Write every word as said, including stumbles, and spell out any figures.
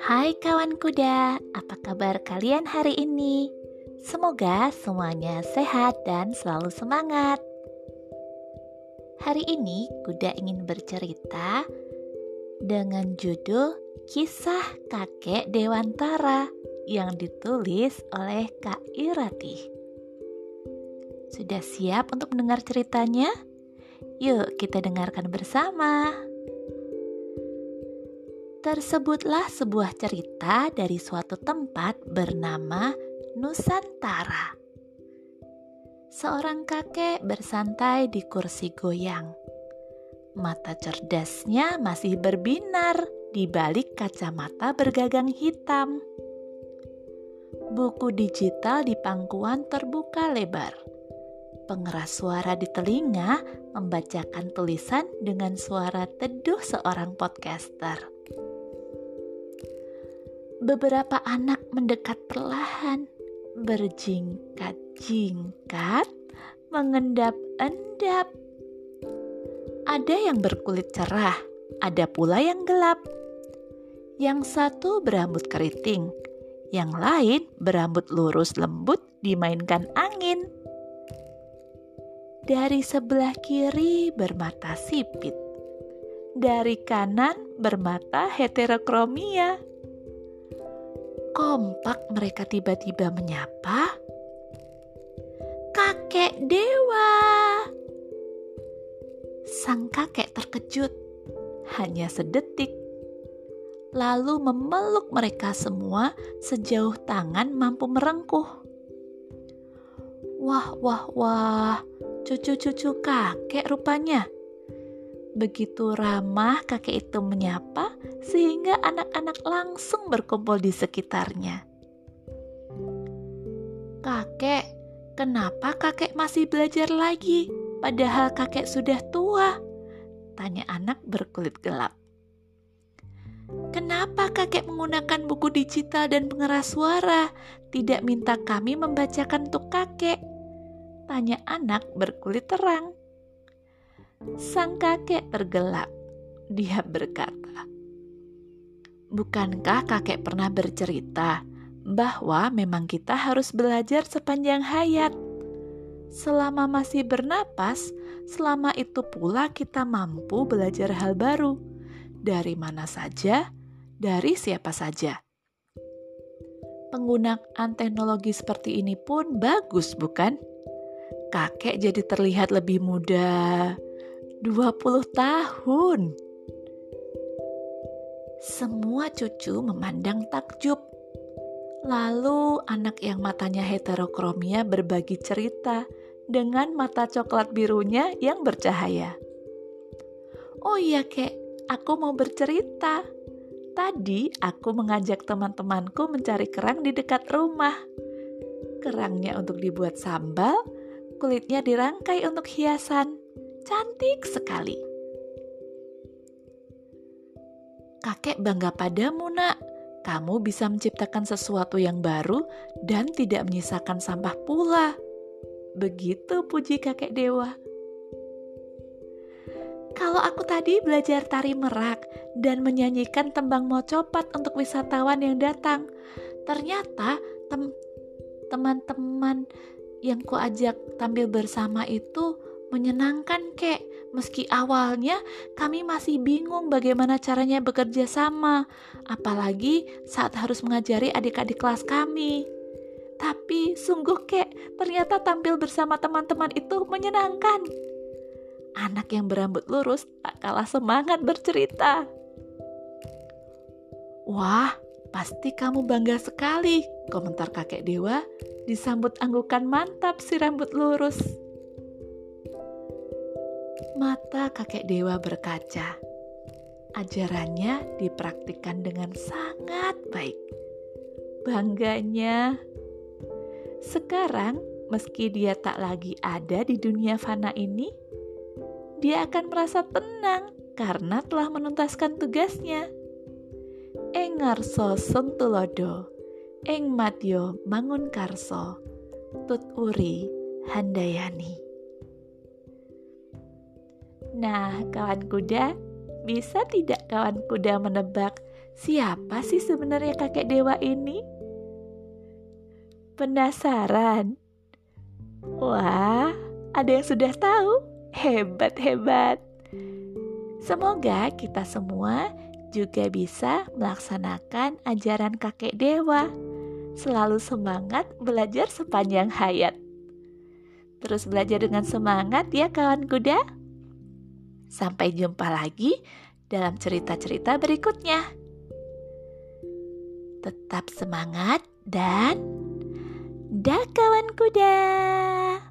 Hai kawan kuda, apa kabar kalian hari ini? Semoga semuanya sehat dan selalu semangat. Hari ini kuda ingin bercerita dengan judul Kisah Kakek Dewantara yang ditulis oleh Kak Irati. Sudah siap untuk mendengar ceritanya? Yuk kita dengarkan bersama. Tersebutlah sebuah cerita dari suatu tempat bernama Nusantara. Seorang kakek bersantai di kursi goyang. Mata cerdasnya masih berbinar di balik kacamata bergagang hitam. Buku digital di pangkuan terbuka lebar. Pengeras suara di telinga membacakan tulisan dengan suara teduh seorang podcaster. Beberapa anak mendekat perlahan, berjingkat-jingkat, mengendap-endap. Ada yang berkulit cerah, ada pula yang gelap. Yang satu berambut keriting, yang lain berambut lurus lembut dimainkan angin. Dari sebelah kiri bermata sipit, dari kanan bermata heterokromia. Kompak mereka tiba-tiba menyapa, "Kakek Dewa!" Sang kakek terkejut, hanya sedetik, lalu memeluk mereka semua sejauh tangan mampu merengkuh. Wah, wah, wah, cucu-cucu kakek rupanya. Begitu ramah kakek itu menyapa sehingga anak-anak langsung berkumpul di sekitarnya. "Kakek, kenapa kakek masih belajar lagi padahal kakek sudah tua?" tanya anak berkulit gelap. "Kenapa kakek menggunakan buku digital dan pengeras suara, tidak minta kami membacakan untuk kakek?" tanya anak berkulit terang. Sang kakek tergelak. Dia berkata, "Bukankah kakek pernah bercerita bahwa memang kita harus belajar sepanjang hayat? Selama masih bernapas, selama itu pula kita mampu belajar hal baru. Dari mana saja, dari siapa saja. Penggunaan teknologi seperti ini pun bagus, bukan? Kakek jadi terlihat lebih muda dua puluh tahun. Semua cucu memandang takjub. Lalu anak yang matanya heterokromia berbagi cerita dengan mata coklat birunya yang bercahaya. "Oh iya kek, aku mau bercerita. Tadi aku mengajak teman-temanku mencari kerang di dekat rumah. Kerangnya untuk dibuat sambal, kulitnya dirangkai untuk hiasan. Cantik sekali." "Kakek bangga padamu, Nak. Kamu bisa menciptakan sesuatu yang baru dan tidak menyisakan sampah pula." Begitu puji kakek dewa. "Kalau aku tadi belajar tari merak dan menyanyikan tembang mocopat untuk wisatawan yang datang. Ternyata tem- teman-teman yang kuajak tampil bersama itu menyenangkan kek, meski awalnya kami masih bingung bagaimana caranya bekerja sama, apalagi saat harus mengajari adik-adik kelas kami. Tapi sungguh kek, ternyata tampil bersama teman-teman itu menyenangkan." Anak yang berambut lurus tak kalah semangat bercerita. "Wah, pasti kamu bangga sekali," komentar kakek dewa disambut anggukan mantap si rambut lurus. Mata kakek dewa berkaca. Ajarannya dipraktikkan dengan sangat baik. Bangganya. Sekarang, meski dia tak lagi ada di dunia fana ini, dia akan merasa tenang karena telah menuntaskan tugasnya. Engarso Sentulodo, Eng Matyo Mangunkarso, Tut Uri Handayani. Nah, kawan kuda, bisa tidak kawan kuda menebak siapa sih sebenarnya kakek dewa ini? Penasaran? Wah, ada yang sudah tahu. Hebat-hebat. Semoga kita semua juga bisa melaksanakan ajaran kakek dewa. Selalu semangat belajar sepanjang hayat. Terus belajar dengan semangat ya kawan kuda. Sampai jumpa lagi dalam cerita-cerita berikutnya. Tetap semangat dan dah kawan kuda.